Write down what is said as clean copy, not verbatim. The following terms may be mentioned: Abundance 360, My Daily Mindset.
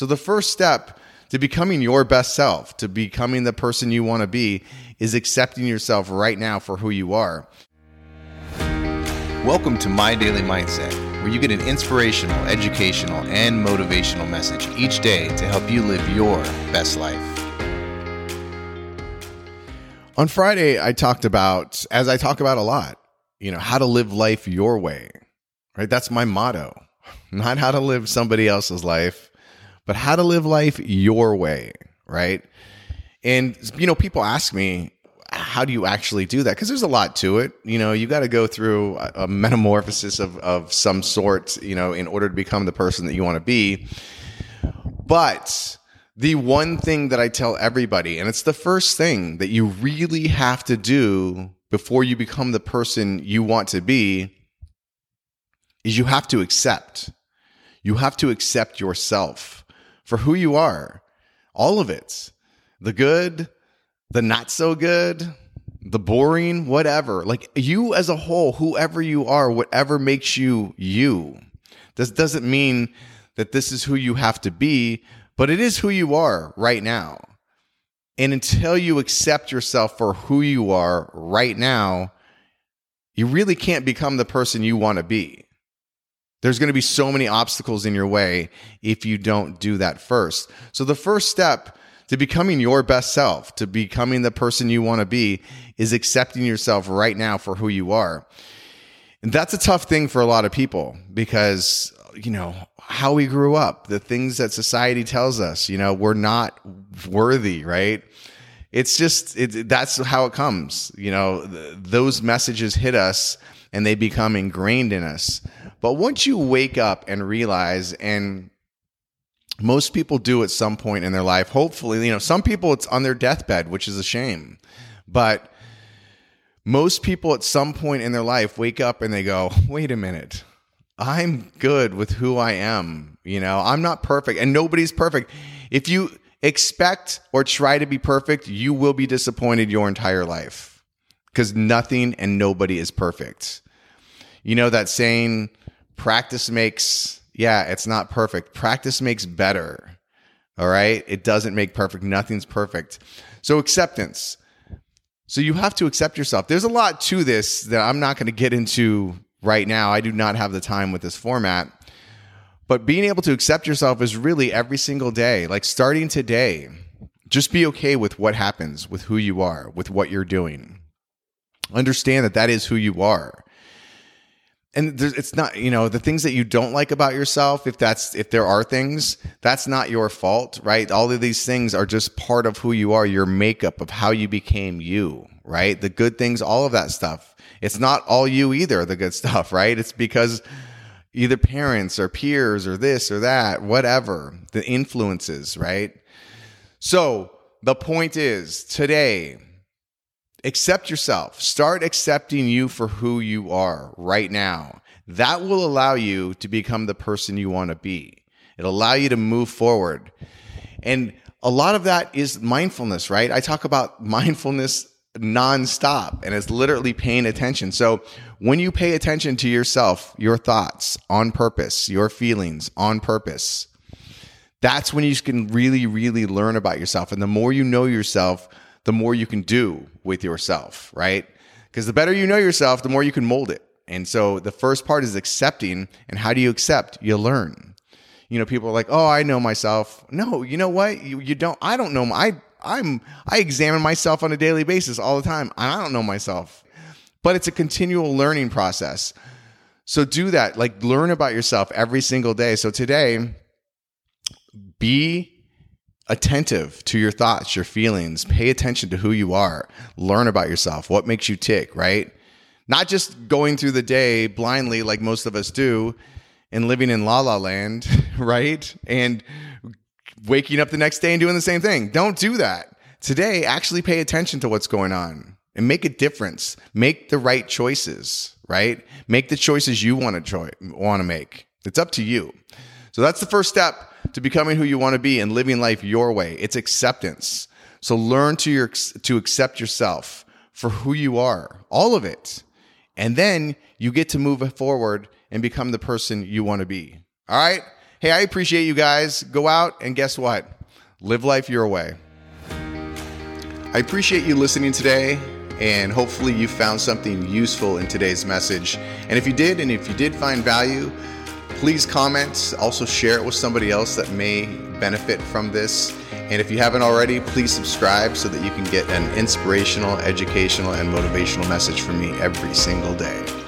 So the first step to becoming your best self, to becoming the person you want to be, is accepting yourself right now for who you are. Welcome to My Daily Mindset, where you get an inspirational, educational, and motivational message each day to help you live your best life. On Friday, I talked about, as I talk about a lot, how to live life your way, right? That's my motto. Not how to live somebody else's life, but how to live life your way, right? And, people ask me, how do you actually do that? Because there's a lot to it. You got to go through a metamorphosis of some sort, in order to become the person that you want to be. But the one thing that I tell everybody, and it's the first thing that you really have to do before you become the person you want to be, is you have to accept. You have to accept yourself for who you are, all of it, the good, the not so good, the boring, whatever. Like you as a whole, whoever you are, whatever makes you you. This doesn't mean that this is who you have to be, but it is who you are right now. And until you accept yourself for who you are right now, you really can't become the person you want to be. There's going to be so many obstacles in your way if you don't do that first. So the first step to becoming your best self, to becoming the person you want to be, is accepting yourself right now for who you are. And that's a tough thing for a lot of people because, how we grew up, the things that society tells us, we're not worthy, right? It's just, that's how it comes. Those messages hit us and they become ingrained in us. But once you wake up and realize, and most people do at some point in their life, hopefully, some people it's on their deathbed, which is a shame. But most people at some point in their life wake up and they go, wait a minute, I'm good with who I am. I'm not perfect and nobody's perfect. If you expect or try to be perfect, you will be disappointed your entire life because nothing and nobody is perfect. That saying, practice makes, it's not perfect. Practice makes better, all right? It doesn't make perfect. Nothing's perfect. So acceptance. So you have to accept yourself. There's a lot to this that I'm not going to get into right now. I do not have the time with this format. But being able to accept yourself is really every single day, like starting today. Just be okay with what happens, with who you are, with what you're doing. Understand that that is who you are. And it's not, the things that you don't like about yourself, if there are things, that's not your fault, right? All of these things are just part of who you are, your makeup of how you became you, right? The good things, all of that stuff. It's not all you either, the good stuff, right? It's because either parents or peers or this or that, whatever, the influences, right? So the point is today, accept yourself. Start accepting you for who you are right now. That will allow you to become the person you want to be. It'll allow you to move forward. And a lot of that is mindfulness, right? I talk about mindfulness nonstop, and it's literally paying attention. So when you pay attention to yourself, your thoughts on purpose, your feelings on purpose, that's when you can really, really learn about yourself. And the more you know yourself, the more you can do with yourself, right? Because the better you know yourself, the more you can mold it. And so the first part is accepting. And how do you accept? You learn. People are like, oh, I know myself. No, you know what? You don't. I don't know. I examine myself on a daily basis all the time. I don't know myself. But it's a continual learning process. So do that. Like learn about yourself every single day. So today, be attentive to your thoughts, your feelings. Pay attention to who you are. Learn about yourself. What makes you tick, right? Not just going through the day blindly like most of us do and living in la-la land, right? And waking up the next day and doing the same thing. Don't do that. Today, actually pay attention to what's going on and make a difference. Make the right choices, right? Make the choices you want to make. It's up to you. So that's the first step to becoming who you want to be and living life your way. It's acceptance. So learn to accept yourself for who you are, all of it. And then you get to move forward and become the person you want to be. All right? Hey, I appreciate you guys. Go out and guess what? Live life your way. I appreciate you listening today, and hopefully you found something useful in today's message. And if you did find value, please comment. Also share it with somebody else that may benefit from this. And if you haven't already, please subscribe so that you can get an inspirational, educational, and motivational message from me every single day.